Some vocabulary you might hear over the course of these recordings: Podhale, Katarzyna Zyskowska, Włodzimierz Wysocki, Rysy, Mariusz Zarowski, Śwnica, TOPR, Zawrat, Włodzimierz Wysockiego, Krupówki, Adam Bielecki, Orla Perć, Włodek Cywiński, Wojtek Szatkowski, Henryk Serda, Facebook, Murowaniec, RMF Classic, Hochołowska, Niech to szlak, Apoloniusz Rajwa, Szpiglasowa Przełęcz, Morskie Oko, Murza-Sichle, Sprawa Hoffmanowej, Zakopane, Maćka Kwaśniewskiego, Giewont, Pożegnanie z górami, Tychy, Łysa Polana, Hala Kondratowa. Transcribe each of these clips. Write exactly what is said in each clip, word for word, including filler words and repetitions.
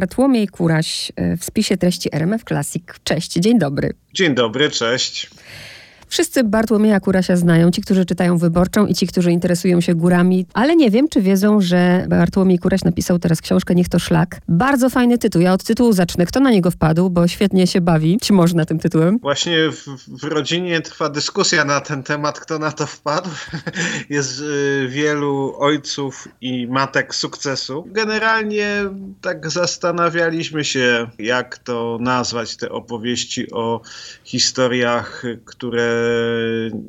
Bartłomiej Kuraś w spisie treści R M F Classic. Cześć, dzień dobry. Dzień dobry, cześć. Wszyscy Bartłomieja Kurasia znają, ci, którzy czytają Wyborczą i ci, którzy interesują się górami, ale nie wiem, czy wiedzą, że Bartłomiej Kuraś napisał teraz książkę Niech to szlak. Bardzo fajny tytuł. Ja od tytułu zacznę. Kto na niego wpadł, bo świetnie się bawi, czy można tym tytułem? Właśnie w, w rodzinie trwa dyskusja na ten temat, kto na to wpadł. Jest y, wielu ojców i matek sukcesu. Generalnie tak zastanawialiśmy się, jak to nazwać, te opowieści o historiach, które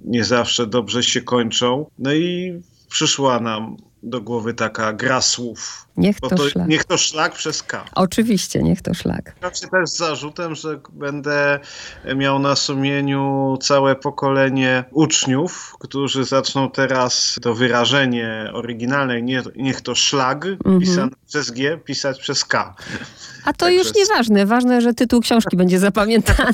nie zawsze dobrze się kończą. No i przyszła nam do głowy taka gra słów. Niech to, to szlak. Niech to szlak przez K. Oczywiście, niech to szlak. Znaczy też z zarzutem, że będę miał na sumieniu całe pokolenie uczniów, którzy zaczną teraz to wyrażenie oryginalne, nie, niech to szlag, mhm. pisane przez G, pisać przez K. A to tak już przez... nieważne. Ważne, że tytuł książki będzie zapamiętany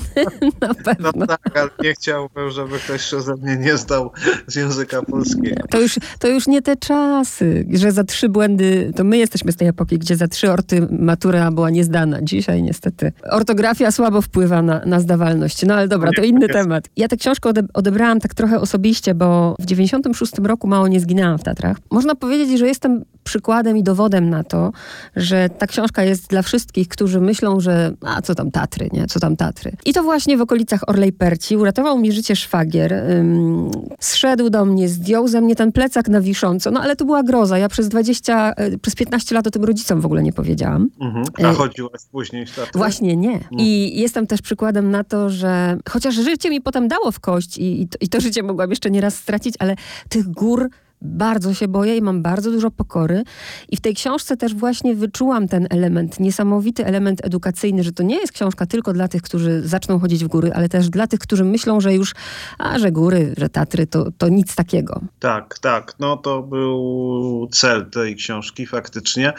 na pewno. No tak, ale nie chciałbym, żeby ktoś się ze mnie nie zdał z języka polskiego. To już, to już nie te czasy, że za trzy błędy, to my jesteśmy z tej epoki, gdzie za trzy orty matura była niezdana. Dzisiaj niestety ortografia słabo wpływa na, na zdawalność. No ale dobra, to inny temat. Ja tę książkę odebrałam tak trochę osobiście, bo w dziewięćdziesiątym szóstym roku mało nie zginęłam w Tatrach. Można powiedzieć, że jestem przykładem i dowodem na to, że ta książka jest dla wszystkich, którzy myślą, że a co tam Tatry, nie? Co tam Tatry. I to właśnie w okolicach Orlej Perci uratował mi życie szwagier. Ym, zszedł do mnie, zdjął ze mnie ten plecak na wisząco. No ale to była groza. Ja przez dwadzieścia, przez piętnaście lat o tym rodzicom w ogóle nie powiedziałam. Mhm. A chodziłaś później w Tatry? Właśnie nie. Mhm. I jestem też przykładem na to, że chociaż życie mi potem dało w kość i, i, to, i to życie mogłam jeszcze nie raz stracić, ale tych gór bardzo się boję i mam bardzo dużo pokory. I w tej książce też właśnie wyczułam ten element, niesamowity element edukacyjny, że to nie jest książka tylko dla tych, którzy zaczną chodzić w góry, ale też dla tych, którzy myślą, że już, a że góry, że Tatry, to, to nic takiego. Tak, tak. No to był cel tej książki faktycznie.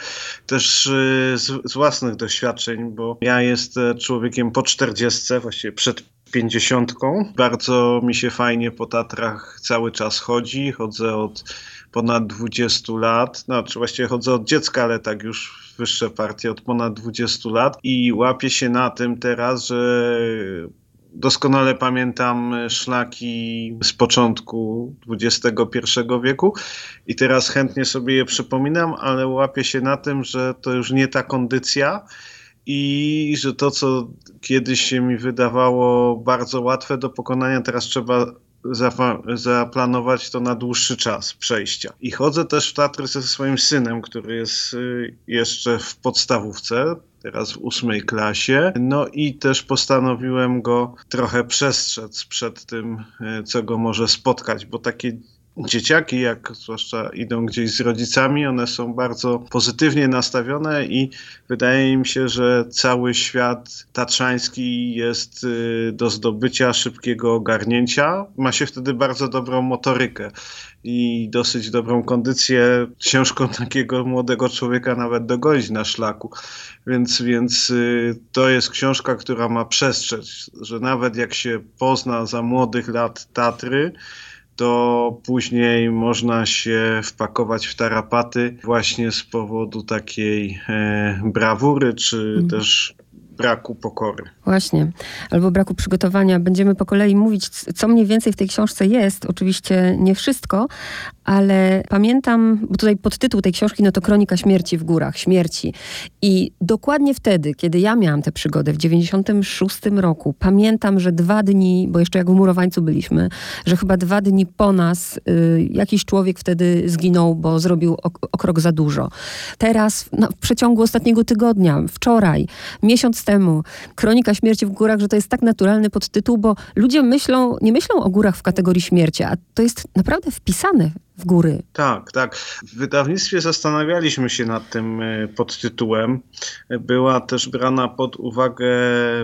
Też yy, z, z własnych doświadczeń, bo ja jestem człowiekiem po czterdziestce, właściwie przed pięćdziesiątką. Bardzo mi się fajnie po Tatrach cały czas chodzi. Chodzę od ponad dwudziestu lat. Znaczy właściwie chodzę od dziecka, ale tak już wyższe partie od ponad dwudziestu lat. I łapię się na tym teraz, że doskonale pamiętam szlaki z początku dwudziestego pierwszego wieku i teraz chętnie sobie je przypominam, ale łapię się na tym, że to już nie ta kondycja, i że to, co kiedyś się mi wydawało bardzo łatwe do pokonania, teraz trzeba zapa- zaplanować to na dłuższy czas przejścia. I chodzę też w Tatry ze swoim synem, który jest jeszcze w podstawówce, teraz w ósmej klasie. No i też postanowiłem go trochę przestrzec przed tym, co go może spotkać, bo takie dzieciaki, jak zwłaszcza idą gdzieś z rodzicami, one są bardzo pozytywnie nastawione i wydaje im się, że cały świat tatrzański jest do zdobycia, szybkiego ogarnięcia. Ma się wtedy bardzo dobrą motorykę i dosyć dobrą kondycję. Ciężko takiego młodego człowieka nawet dogonić na szlaku. Więc, więc to jest książka, która ma przestrzec, że nawet jak się pozna za młodych lat Tatry, to później można się wpakować w tarapaty właśnie z powodu takiej e, brawury, czy mhm. też braku pokory. Właśnie. Albo braku przygotowania. Będziemy po kolei mówić, co mniej więcej w tej książce jest. Oczywiście nie wszystko, ale pamiętam, bo tutaj podtytuł tej książki, no to Kronika śmierci w górach, śmierci. I dokładnie wtedy, kiedy ja miałam tę przygodę w dziewięćdziesiątym szóstym roku, pamiętam, że dwa dni, bo jeszcze jak w Murowańcu byliśmy, że chyba dwa dni po nas y, jakiś człowiek wtedy zginął, bo zrobił ok- okrok za dużo. Teraz, no, w przeciągu ostatniego tygodnia, wczoraj, miesiąc temu, Kronika śmierci w górach, że to jest tak naturalny podtytuł, bo ludzie myślą, nie myślą o górach w kategorii śmierci, a to jest naprawdę wpisane w góry. Tak, tak. W wydawnictwie zastanawialiśmy się nad tym podtytułem. Była też brana pod uwagę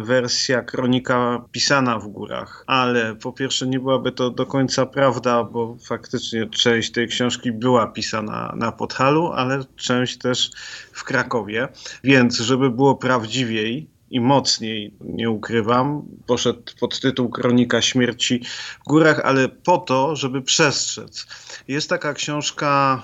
wersja kronika pisana w górach, ale po pierwsze nie byłaby to do końca prawda, bo faktycznie część tej książki była pisana na Podhalu, ale część też w Krakowie. Więc żeby było prawdziwiej, i mocniej, nie ukrywam, poszedł pod tytuł Kronika śmierci w górach, ale po to, żeby przestrzec. Jest taka książka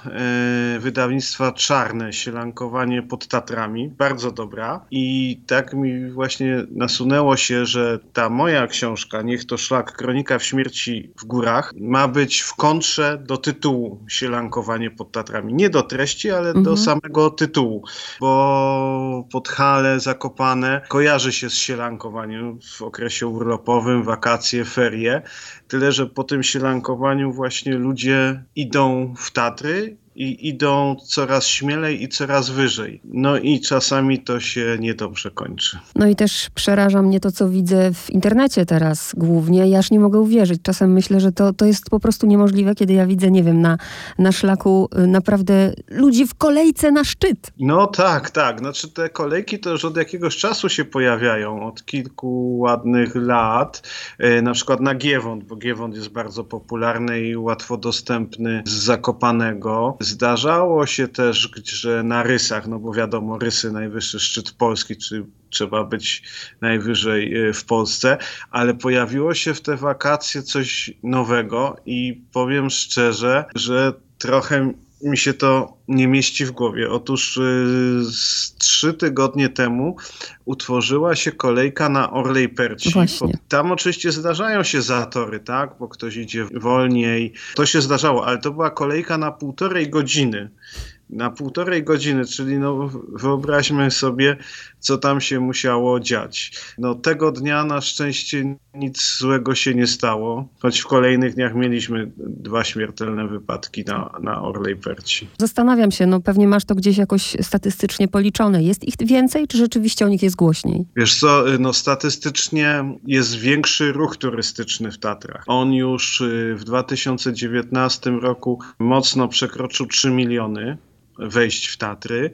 y, wydawnictwa Czarne, Sielankowanie pod Tatrami, bardzo dobra, i tak mi właśnie nasunęło się, że ta moja książka, Niech to szlak, Kronika śmierci w górach, ma być w kontrze do tytułu Sielankowanie pod Tatrami. Nie do treści, ale mhm. do samego tytułu, bo Podhale, Zakopane kojarzy się z sielankowaniem w okresie urlopowym, wakacje, ferie. Tyle, że po tym sielankowaniu właśnie ludzie idą w Tatry i idą coraz śmielej i coraz wyżej. No i czasami to się niedobrze kończy. No i też przeraża mnie to, co widzę w internecie teraz głównie. Ja aż nie mogę uwierzyć. Czasem myślę, że to, to jest po prostu niemożliwe, kiedy ja widzę, nie wiem, na, na szlaku naprawdę ludzi w kolejce na szczyt. No tak, tak. Znaczy te kolejki to już od jakiegoś czasu się pojawiają. Od kilku ładnych lat. E, na przykład na Giewont, bo Giewont jest bardzo popularny i łatwo dostępny z Zakopanego. Zdarzało się też, że na Rysach, no bo wiadomo, Rysy, najwyższy szczyt Polski, czy trzeba być najwyżej w Polsce, ale pojawiło się w te wakacje coś nowego i powiem szczerze, że trochę mi się to nie mieści w głowie. Otóż yy, z trzy tygodnie temu utworzyła się kolejka na Orlej Perci. Właśnie. Tam oczywiście zdarzają się zatory, tak? Bo ktoś idzie wolniej. To się zdarzało, ale to była kolejka na półtorej godziny. Na półtorej godziny, czyli no wyobraźmy sobie, co tam się musiało dziać. No tego dnia na szczęście nic złego się nie stało, choć w kolejnych dniach mieliśmy dwa śmiertelne wypadki na, na Orlej Perci. Zastanawiam się, no pewnie masz to gdzieś jakoś statystycznie policzone. Jest ich więcej, czy rzeczywiście o nich jest głośniej? Wiesz co, no statystycznie jest większy ruch turystyczny w Tatrach. On już w dwa tysiące dziewiętnastym roku mocno przekroczył trzy miliony wejść w Tatry,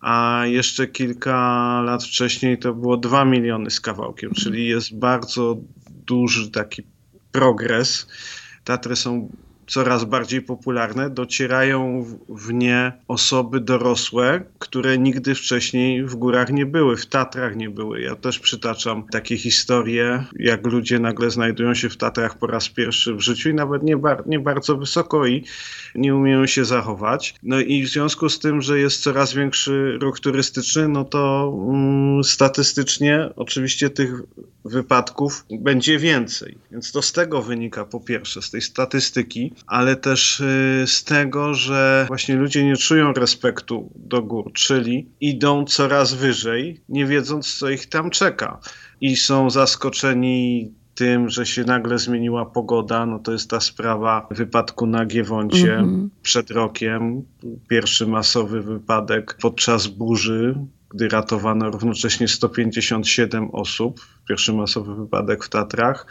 a jeszcze kilka lat wcześniej to było dwa miliony z kawałkiem, czyli jest bardzo duży taki progres. Tatry są coraz bardziej popularne, docierają w nie osoby dorosłe, które nigdy wcześniej w górach nie były, w Tatrach nie były. Ja też przytaczam takie historie, jak ludzie nagle znajdują się w Tatrach po raz pierwszy w życiu i nawet nie, bar- nie bardzo wysoko i nie umieją się zachować. No i w związku z tym, że jest coraz większy ruch turystyczny, no to mm, statystycznie oczywiście tych wypadków będzie więcej. Więc to z tego wynika po pierwsze, z tej statystyki, ale też z tego, że właśnie ludzie nie czują respektu do gór, czyli idą coraz wyżej, nie wiedząc, co ich tam czeka. I są zaskoczeni tym, że się nagle zmieniła pogoda. No to jest ta sprawa wypadku na Giewoncie mm-hmm. przed rokiem. Pierwszy masowy wypadek podczas burzy, gdy ratowano równocześnie sto pięćdziesiąt siedem osób, pierwszy masowy wypadek w Tatrach,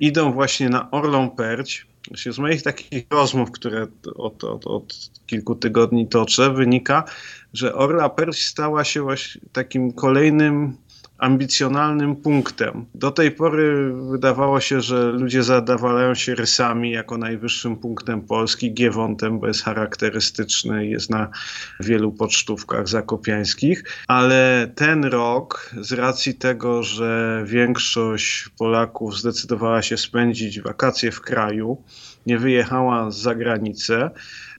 idą właśnie na Orlą Perć. Z moich takich rozmów, które od, od, od kilku tygodni toczę, wynika, że Orla Perć stała się właśnie takim kolejnym ambicjonalnym punktem. Do tej pory wydawało się, że ludzie zadowalają się Rysami jako najwyższym punktem Polski, Giewontem, bo jest charakterystyczny, jest na wielu pocztówkach zakopiańskich, ale ten rok z racji tego, że większość Polaków zdecydowała się spędzić wakacje w kraju, nie wyjechała za granicę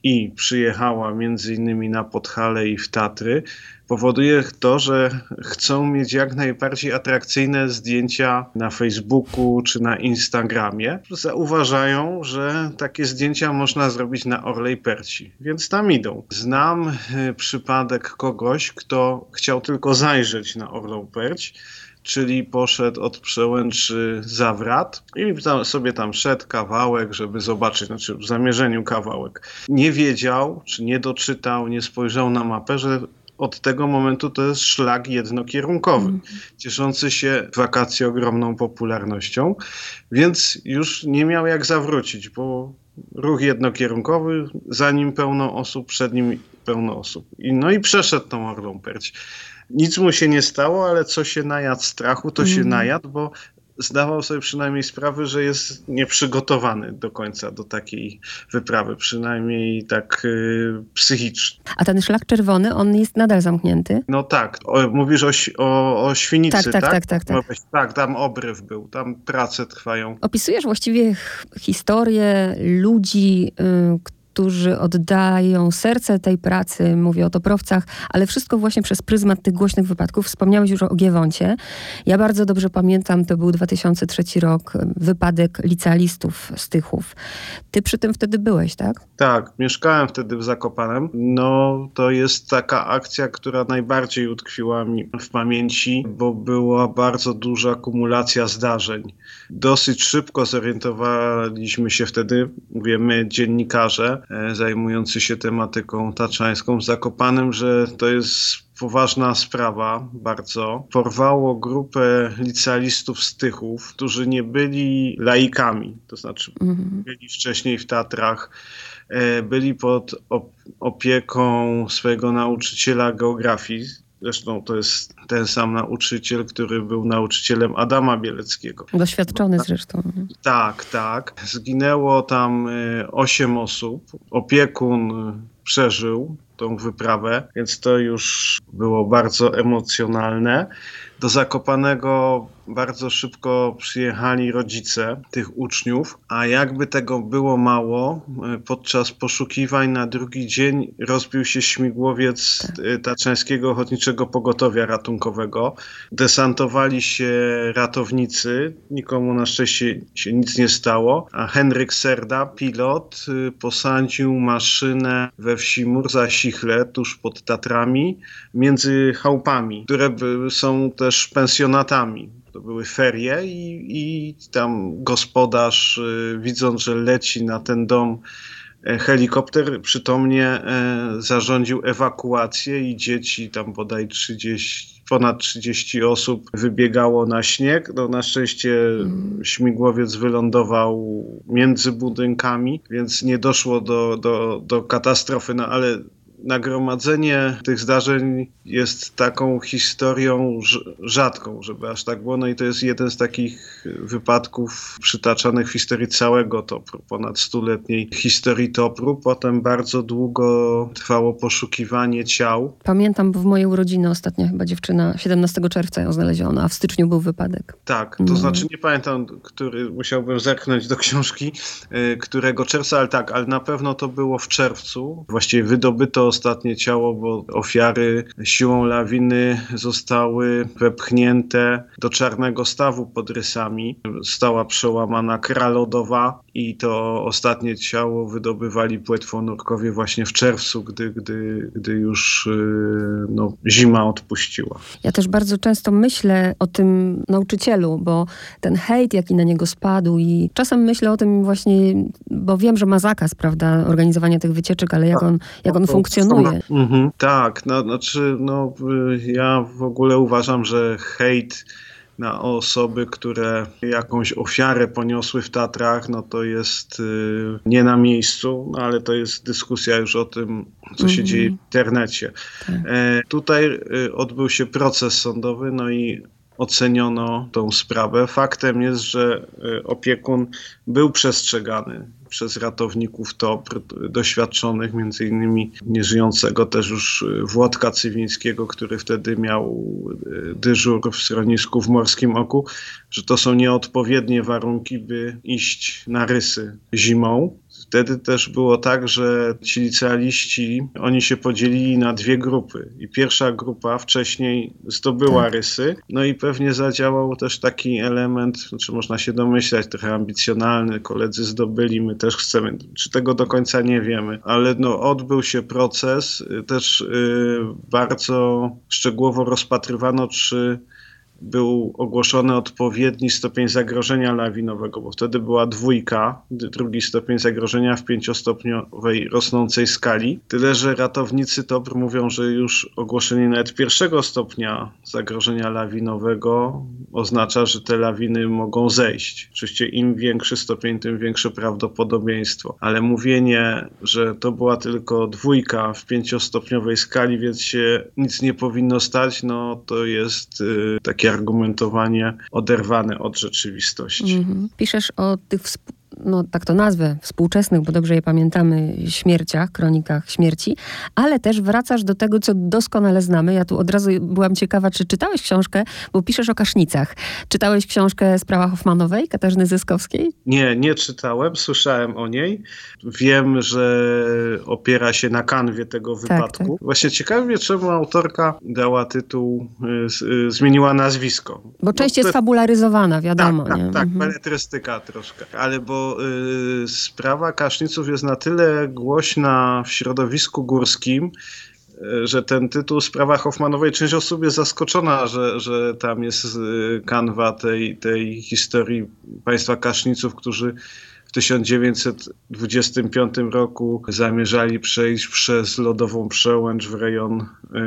i przyjechała między innymi na Podhale i w Tatry, powoduje to, że chcą mieć jak najbardziej atrakcyjne zdjęcia na Facebooku czy na Instagramie. Zauważają, że takie zdjęcia można zrobić na Orlej Perci, więc tam idą. Znam y, przypadek kogoś, kto chciał tylko zajrzeć na Orlą Perć, czyli poszedł od Przełęczy Zawrat i tam, sobie tam szedł kawałek, żeby zobaczyć, znaczy w zamierzeniu kawałek. Nie wiedział, czy nie doczytał, nie spojrzał na mapę, że od tego momentu to jest szlak jednokierunkowy, cieszący się w wakacje ogromną popularnością, więc już nie miał jak zawrócić, bo ruch jednokierunkowy, za nim pełno osób, przed nim pełno osób. I, no i przeszedł tą Orlą Perć. Nic mu się nie stało, ale co się najadł strachu, to mm. się najadł, bo zdawał sobie przynajmniej sprawę, że jest nieprzygotowany do końca do takiej wyprawy, przynajmniej tak yy, psychicznie. A ten szlak czerwony, on jest nadal zamknięty? No tak, o, mówisz o, o, o Świnicy, tak? Tak, tak, tak. Tak, tak. tak, tam obryw był, tam prace trwają. Opisujesz właściwie historię ludzi, yy, którzy oddają serce tej pracy, mówię o toprowcach, ale wszystko właśnie przez pryzmat tych głośnych wypadków. Wspomniałeś już o Giewoncie. Ja bardzo dobrze pamiętam, to był dwa tysiące trzeci rok, wypadek licealistów z Tychów. Ty przy tym wtedy byłeś, tak? Tak, mieszkałem wtedy w Zakopanem. No, to jest taka akcja, która najbardziej utkwiła mi w pamięci, bo była bardzo duża kumulacja zdarzeń. Dosyć szybko zorientowaliśmy się wtedy, wiemy, dziennikarze, zajmujący się tematyką taczańską w Zakopanem, że to jest poważna sprawa, bardzo. Porwało grupę licealistów z Tychów, którzy nie byli laikami, to znaczy mm-hmm. byli wcześniej w Tatrach, byli pod opieką swojego nauczyciela geografii. Zresztą to jest ten sam nauczyciel, który był nauczycielem Adama Bieleckiego. Doświadczony zresztą. Tak, tak. Zginęło tam osiem osób. Opiekun przeżył tą wyprawę, więc to już było bardzo emocjonalne. Do Zakopanego bardzo szybko przyjechali rodzice tych uczniów, a jakby tego było mało, podczas poszukiwań na drugi dzień rozbił się śmigłowiec Taczańskiego Ochotniczego Pogotowia Ratunkowego. Desantowali się ratownicy, nikomu na szczęście się nic nie stało, a Henryk Serda, pilot, posadził maszynę we wsi Murza-Sichle, tuż pod Tatrami, między chałupami, które są też pensjonatami. To były ferie i, i tam gospodarz, widząc, że leci na ten dom helikopter, przytomnie zarządził ewakuację i dzieci, tam bodaj trzydzieści, ponad trzydzieści osób wybiegało na śnieg. No, na szczęście mm. śmigłowiec wylądował między budynkami, więc nie doszło do, do, do katastrofy, no ale nagromadzenie tych zdarzeń jest taką historią rzadką, żeby aż tak było. No i to jest jeden z takich wypadków przytaczanych w historii całego Topru, ponad stuletniej historii Topru. Potem bardzo długo trwało poszukiwanie ciał. Pamiętam, bo w mojej urodziny ostatnia chyba dziewczyna, siedemnastego czerwca ją znaleziono, a w styczniu był wypadek. Tak, to no. znaczy nie pamiętam, który, musiałbym zerknąć do książki, którego czerwca, ale tak, ale na pewno to było w czerwcu. Właściwie wydobyto ostatnie ciało, bo ofiary siłą lawiny zostały wepchnięte do czarnego stawu pod Rysami. Została przełamana kra lodowa i to ostatnie ciało wydobywali płetwonurkowie właśnie w czerwcu, gdy, gdy, gdy już no, zima odpuściła. Ja też bardzo często myślę o tym nauczycielu, bo ten hejt, jaki na niego spadł, i czasem myślę o tym właśnie, bo wiem, że ma zakaz, prawda, organizowania tych wycieczek, ale jak on, jak on funkcjonuje. Mhm, tak, no, znaczy no, ja w ogóle uważam, że hejt na osoby, które jakąś ofiarę poniosły w Tatrach, no to jest yy, nie na miejscu, no, ale to jest dyskusja już o tym, co mm-hmm. się dzieje w internecie. Tak. E, tutaj y, odbył się proces sądowy, no i oceniono tą sprawę. Faktem jest, że y, opiekun był przestrzegany przez ratowników T O P R doświadczonych, między innymi nieżyjącego też już Włodka Cywińskiego, który wtedy miał dyżur w schronisku w Morskim Oku, że to są nieodpowiednie warunki, by iść na Rysy zimą. Wtedy też było tak, że ci licealiści, oni się podzielili na dwie grupy i pierwsza grupa wcześniej zdobyła tak. Rysy, no i pewnie zadziałał też taki element, znaczy można się domyślać, trochę ambicjonalny, koledzy zdobyli, my też chcemy, czy tego do końca nie wiemy, ale no odbył się proces, też yy, bardzo szczegółowo rozpatrywano, czy był ogłoszony odpowiedni stopień zagrożenia lawinowego, bo wtedy była dwójka, drugi stopień zagrożenia w pięciostopniowej rosnącej skali. Tyle, że ratownicy T O P R mówią, że już ogłoszenie nawet pierwszego stopnia zagrożenia lawinowego oznacza, że te lawiny mogą zejść. Oczywiście im większy stopień, tym większe prawdopodobieństwo. Ale mówienie, że to była tylko dwójka w pięciostopniowej skali, więc się nic nie powinno stać, no to jest yy, takie takie argumentowanie oderwane od rzeczywistości. Mhm. Piszesz o tych współ... no tak to nazwę, współczesnych, bo dobrze je pamiętamy, śmierciach, kronikach śmierci, ale też wracasz do tego, co doskonale znamy. Ja tu od razu byłam ciekawa, czy czytałeś książkę, bo piszesz o kasznicach. Czytałeś książkę Sprawa Hoffmanowej, Katarzyny Zyskowskiej? Nie, nie czytałem, słyszałem o niej. Wiem, że opiera się na kanwie tego wypadku. Tak, tak. Właśnie ciekawi mnie, czemu autorka dała tytuł, y, y, zmieniła nazwisko. Bo część no, jest fabularyzowana, wiadomo. Tak, tak, nie? tak mhm. beletrystyka troszkę, ale bo Bo, y, sprawa kaszniców jest na tyle głośna w środowisku górskim, y, że ten tytuł Sprawa Hoffmanowej, część osób jest zaskoczona, że, że tam jest y, kanwa tej, tej historii państwa kaszniców, którzy w tysiąc dziewięćset dwudziestym piątym roku zamierzali przejść przez Lodową Przełęcz w rejon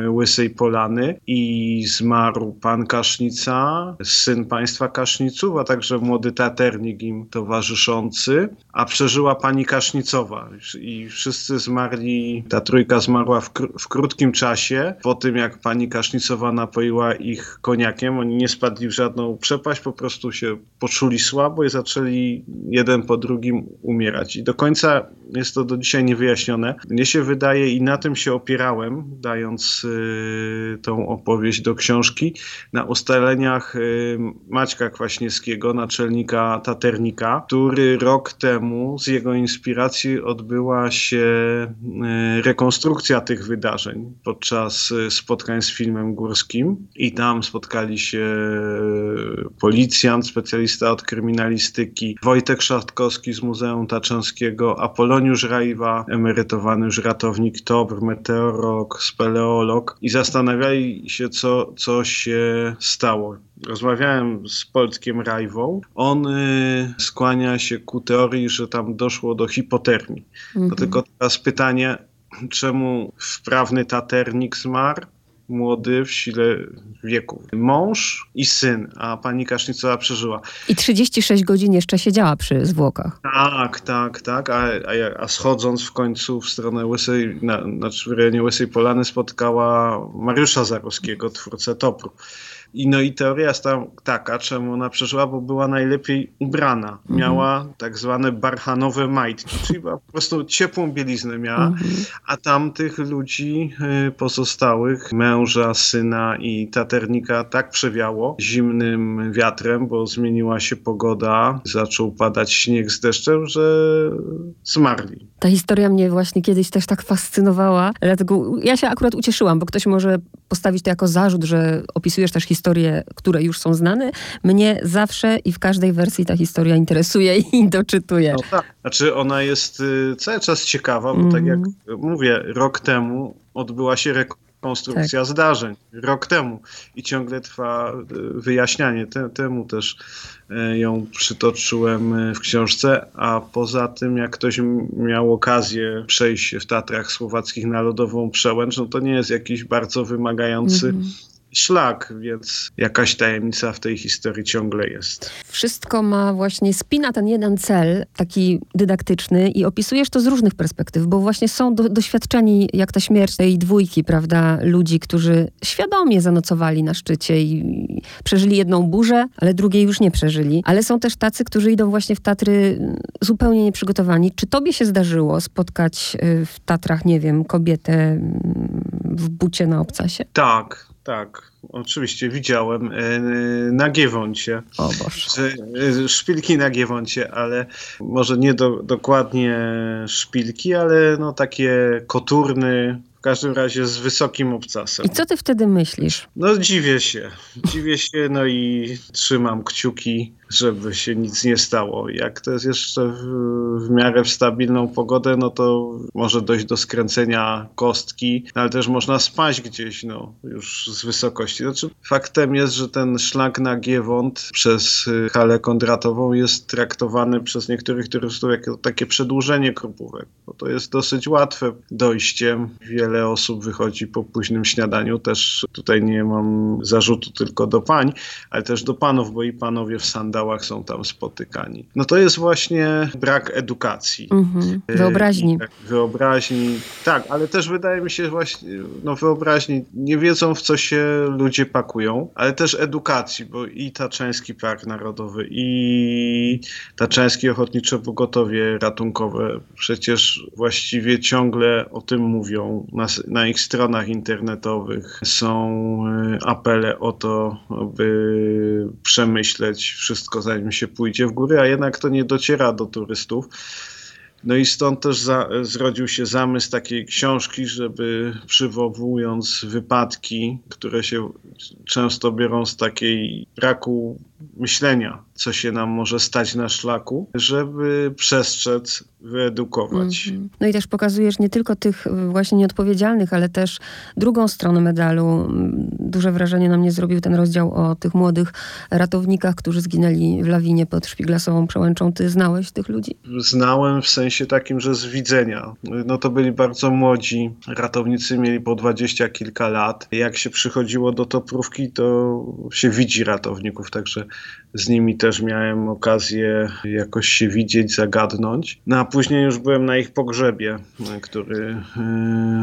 Łysej Polany i zmarł pan kasznica, syn państwa kaszniców, a także młody taternik im towarzyszący, a przeżyła pani kasznicowa i wszyscy zmarli, ta trójka zmarła w, kr- w krótkim czasie, po tym jak pani kasznicowa napoiła ich koniakiem, oni nie spadli w żadną przepaść, po prostu się poczuli słabo i zaczęli jeden po drugim drugim umierać. I do końca jest to do dzisiaj niewyjaśnione. Mnie się wydaje, i na tym się opierałem, dając y, tą opowieść do książki, na ustaleniach y, Maćka Kwaśniewskiego, naczelnika taternika, który rok temu z jego inspiracji odbyła się y, rekonstrukcja tych wydarzeń podczas spotkań z filmem górskim. I tam spotkali się policjant, specjalista od kryminalistyki, Wojtek Szatkowski z Muzeum Tatrzańskiego, Apoloniusz Rajwa, emerytowany już ratownik T O B R, meteorolog, speleolog, i zastanawiali się, co, co się stało. Rozmawiałem z Poltkiem Rajwą. On y, skłania się ku teorii, że tam doszło do hipotermii. Mhm. To tylko teraz pytanie, czemu wprawny taternik zmarł? Młody, w sile wieku. Mąż i syn, a pani kasznicowa przeżyła. I trzydzieści sześć godzin jeszcze siedziała przy zwłokach. Tak, tak, tak. A, a, a schodząc w końcu w stronę Łysej, na, znaczy w rejonie Łysej Polany, spotkała Mariusza Zarowskiego, twórcę T O P R-u. I no i teoria jest tam taka, czemu ona przeżyła, bo była najlepiej ubrana. Miała mhm. tak zwane barchanowe majtki, czyli była po prostu ciepłą bieliznę miała, mhm. a tamtych ludzi pozostałych, męża, syna i taternika, tak przewiało zimnym wiatrem, bo zmieniła się pogoda, zaczął padać śnieg z deszczem, że zmarli. Ta historia mnie właśnie kiedyś też tak fascynowała, dlatego ja się akurat ucieszyłam, bo ktoś może postawić to jako zarzut, że opisujesz też historię, historie, które już są znane. Mnie zawsze i w każdej wersji ta historia interesuje i doczytuje. No tak. Znaczy ona jest y, cały czas ciekawa, bo mm. tak jak mówię, rok temu odbyła się rekonstrukcja tak. zdarzeń. Rok temu. I ciągle trwa y, wyjaśnianie. Te, temu też y, ją przytoczyłem y, w książce, a poza tym jak ktoś miał okazję przejść w Tatrach Słowackich na Lodową Przełęcz, no to nie jest jakiś bardzo wymagający mm. szlak, więc jakaś tajemnica w tej historii ciągle jest. Wszystko ma właśnie, spina ten jeden cel, taki dydaktyczny, i opisujesz to z różnych perspektyw, bo właśnie są do, doświadczeni, jak ta śmierć tej dwójki, prawda, ludzi, którzy świadomie zanocowali na szczycie i przeżyli jedną burzę, ale drugiej już nie przeżyli. Ale są też tacy, którzy idą właśnie w Tatry zupełnie nieprzygotowani. Czy tobie się zdarzyło spotkać w Tatrach, nie wiem, kobietę w bucie na obcasie? Tak. Tak, oczywiście widziałem na Giewoncie. O Boże. Szpilki na Giewoncie, ale może nie do, dokładnie szpilki, ale no takie koturny, w każdym razie z wysokim obcasem. I co ty wtedy myślisz? No dziwię się. Dziwię się, no i trzymam kciuki, żeby się nic nie stało. Jak to jest jeszcze w, w miarę w stabilną pogodę, no to może dojść do skręcenia kostki, ale też można spaść gdzieś, no, już z wysokości. Znaczy, faktem jest, że ten szlak na Giewont przez halę kondratową jest traktowany przez niektórych turystów jako takie przedłużenie krupówek, bo to jest dosyć łatwe dojście. Wiele osób wychodzi po późnym śniadaniu, też tutaj nie mam zarzutu tylko do pań, ale też do panów, bo i panowie w sandałach kwartałach są tam spotykani. No to jest właśnie brak edukacji. Mhm. Wyobraźni. Wyobraźni, tak, ale też wydaje mi się właśnie, no wyobraźni, nie wiedzą w co się ludzie pakują, ale też edukacji, bo i Tatrzański Park Narodowy, i Tatrzańskie Ochotnicze Pogotowie Ratunkowe przecież właściwie ciągle o tym mówią. Na, na ich stronach internetowych są apele o to, aby przemyśleć wszystko, zanim się pójdzie w góry, a jednak to nie dociera do turystów. No i stąd też za, zrodził się zamysł takiej książki, żeby przywołując wypadki, które się często biorą z takiej braku myślenia, co się nam może stać na szlaku, żeby przestrzec, wyedukować. Mm-hmm. No i też pokazujesz nie tylko tych właśnie nieodpowiedzialnych, ale też drugą stronę medalu. Duże wrażenie na mnie zrobił ten rozdział o tych młodych ratownikach, którzy zginęli w lawinie pod Szpiglasową Przełęczą. Ty znałeś tych ludzi? Znałem w sensie takim, że z widzenia. No to byli bardzo młodzi. Ratownicy mieli po dwadzieścia kilka lat. Jak się przychodziło do Toprówki, to się widzi ratowników, także z nimi też miałem okazję jakoś się widzieć, zagadnąć. No a później już byłem na ich pogrzebie, który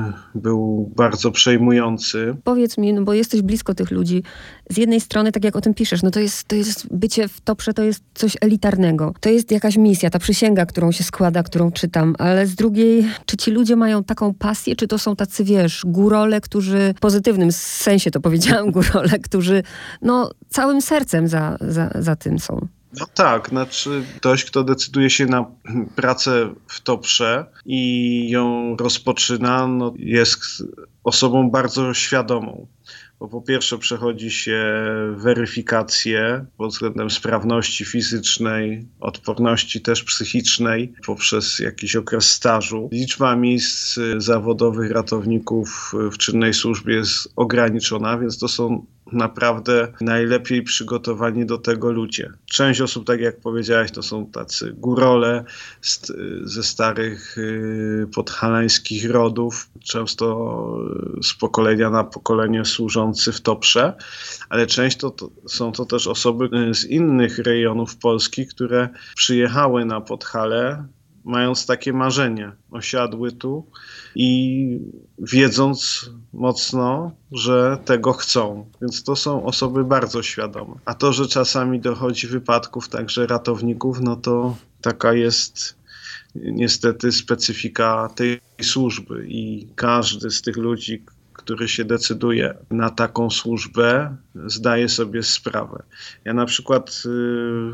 yy, był bardzo przejmujący. Powiedz mi, no bo jesteś blisko tych ludzi. Z jednej strony, tak jak o tym piszesz, no to jest, to jest bycie w Toprze, to jest coś elitarnego. To jest jakaś misja, ta przysięga, którą się składa, którą czytam. Ale z drugiej, czy ci ludzie mają taką pasję, czy to są tacy, wiesz, górole, którzy, w pozytywnym sensie to powiedziałam, górole, którzy no całym sercem za, za, za tym są. No tak, znaczy ktoś, kto decyduje się na pracę w Toprze i ją rozpoczyna, no jest osobą bardzo świadomą. Bo po pierwsze przechodzi się weryfikację pod względem sprawności fizycznej, odporności też psychicznej poprzez jakiś okres stażu. Liczba miejsc zawodowych ratowników w czynnej służbie jest ograniczona, więc to są naprawdę najlepiej przygotowani do tego ludzie. Część osób, tak jak powiedziałaś, to są tacy górole z, ze starych y, podhalańskich rodów, często z pokolenia na pokolenie służący w Toprze, ale część to, to są to też osoby z innych rejonów Polski, które przyjechały na Podhale, mając takie marzenie, osiadły tu i wiedząc mocno, że tego chcą. Więc to są osoby bardzo świadome. A to, że czasami dochodzi wypadków także ratowników, no to taka jest niestety specyfika tej służby. I każdy z tych ludzi, który się decyduje na taką służbę, zdaje sobie sprawę. Ja na przykład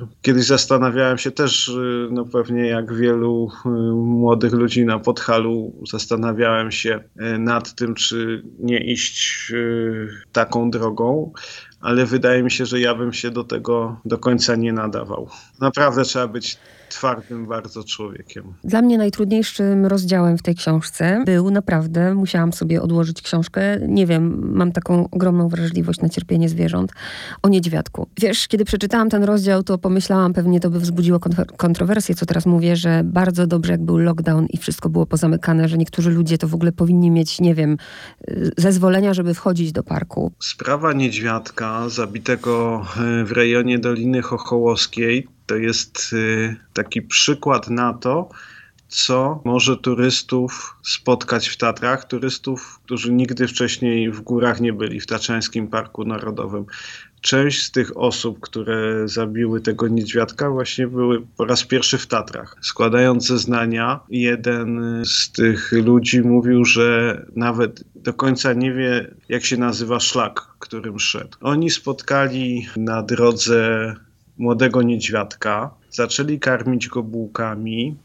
y, kiedyś zastanawiałem się też, y, no pewnie jak wielu y, młodych ludzi na Podhalu, zastanawiałem się y, nad tym, czy nie iść y, taką drogą, ale wydaje mi się, że ja bym się do tego do końca nie nadawał. Naprawdę trzeba być twardym bardzo człowiekiem. Dla mnie najtrudniejszym rozdziałem w tej książce był naprawdę, musiałam sobie odłożyć książkę, nie wiem, mam taką ogromną wrażliwość na cierpienie zwierząt, o niedźwiadku. Wiesz, kiedy przeczytałam ten rozdział, to pomyślałam, pewnie to by wzbudziło kontrowersję, co teraz mówię, że bardzo dobrze jak był lockdown i wszystko było pozamykane, że niektórzy ludzie to w ogóle powinni mieć, nie wiem, zezwolenia, żeby wchodzić do parku. Sprawa niedźwiadka zabitego w rejonie Doliny Hochołowskiej to jest taki przykład na to, co może turystów spotkać w Tatrach, turystów, którzy nigdy wcześniej w górach nie byli, w Tatrzańskim Parku Narodowym. Część z tych osób, które zabiły tego niedźwiadka, właśnie były po raz pierwszy w Tatrach. Składając zeznania, jeden z tych ludzi mówił, że nawet do końca nie wie, jak się nazywa szlak, którym szedł. Oni spotkali na drodze młodego niedźwiadka, zaczęli karmić go bułkami,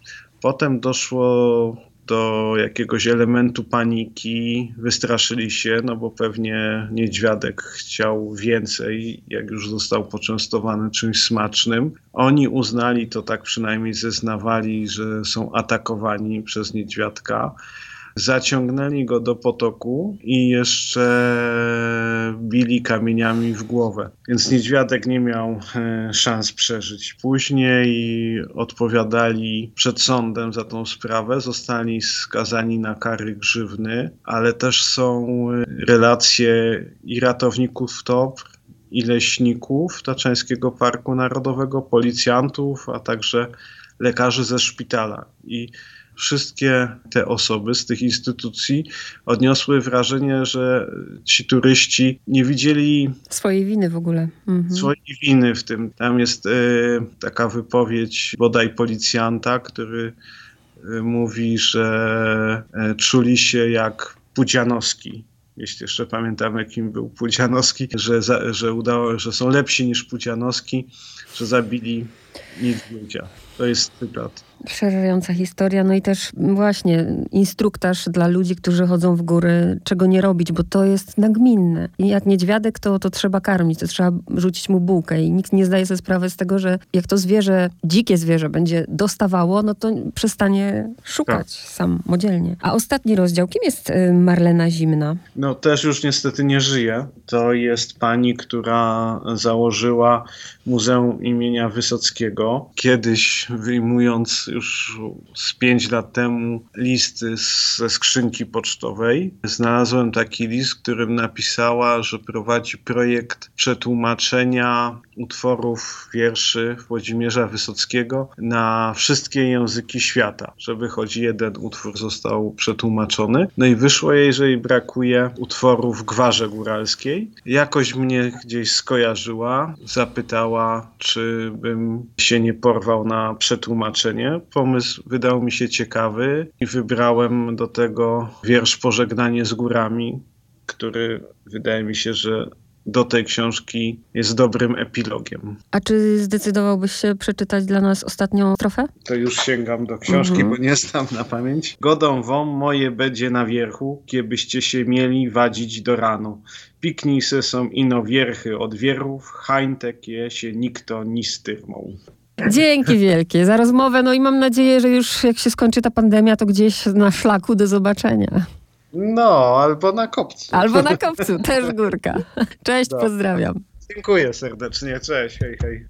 potem doszło do jakiegoś elementu paniki, wystraszyli się, no bo pewnie niedźwiadek chciał więcej, jak już został poczęstowany czymś smacznym. Oni uznali, to tak przynajmniej zeznawali, że są atakowani przez niedźwiadka. Zaciągnęli go do potoku i jeszcze bili kamieniami w głowę. Więc niedźwiadek nie miał e, szans przeżyć. Później odpowiadali przed sądem za tą sprawę. Zostali skazani na kary grzywny, ale też są relacje i ratowników Topr, i leśników Tatrzańskiego Parku Narodowego, policjantów, a także lekarzy ze szpitala. I wszystkie te osoby z tych instytucji odniosły wrażenie, że ci turyści nie widzieli swojej winy w ogóle. Mhm. Swojej winy w tym. Tam jest y, taka wypowiedź bodaj policjanta, który y, mówi, że y, czuli się jak Pudzianowski. Jeśli jeszcze pamiętamy, kim był Pudzianowski, że, za, że udało, że są lepsi niż Pudzianowski, że zabili niedźwiedzia. To jest cytat. Przerażająca historia, no i też właśnie instruktaż dla ludzi, którzy chodzą w góry, czego nie robić, bo to jest nagminne. I jak niedźwiadek, to, to trzeba karmić, to trzeba rzucić mu bułkę i nikt nie zdaje sobie sprawy z tego, że jak to zwierzę, dzikie zwierzę będzie dostawało, no to przestanie szukać tak. samodzielnie. A ostatni rozdział, kim jest Marlena Zimna? No też już niestety nie żyje. To jest pani, która założyła Muzeum imienia Wysockiego. Kiedyś wyjmując już z pięć lat temu listy ze skrzynki pocztowej, znalazłem taki list, w którym napisała, że prowadzi projekt przetłumaczenia utworów wierszy Włodzimierza Wysockiego na wszystkie języki świata, żeby choć jeden utwór został przetłumaczony. No i wyszło jej, że jej brakuje utworu w Gwarze Góralskiej. Jakoś mnie gdzieś skojarzyła, zapytała, czy bym się nie porwał na przetłumaczenie. Pomysł wydał mi się ciekawy i wybrałem do tego wiersz Pożegnanie z górami, który wydaje mi się, że do tej książki jest dobrym epilogiem. A czy zdecydowałbyś się przeczytać dla nas ostatnią strofę? To już sięgam do książki, mm-hmm. bo nie znam na pamięć. Godą wam moje będzie na wierchu, kiebyście się mieli wadzić do ranu. Piknij se są ino wierchy od wierów, hańtek je się nikto ni styrmą. Dzięki wielkie za rozmowę, no i mam nadzieję, że już jak się skończy ta pandemia, to gdzieś na szlaku do zobaczenia. No, albo na kopcu. Albo na kopcu, też górka. Cześć, no. Pozdrawiam. Dziękuję serdecznie, cześć, hej, hej.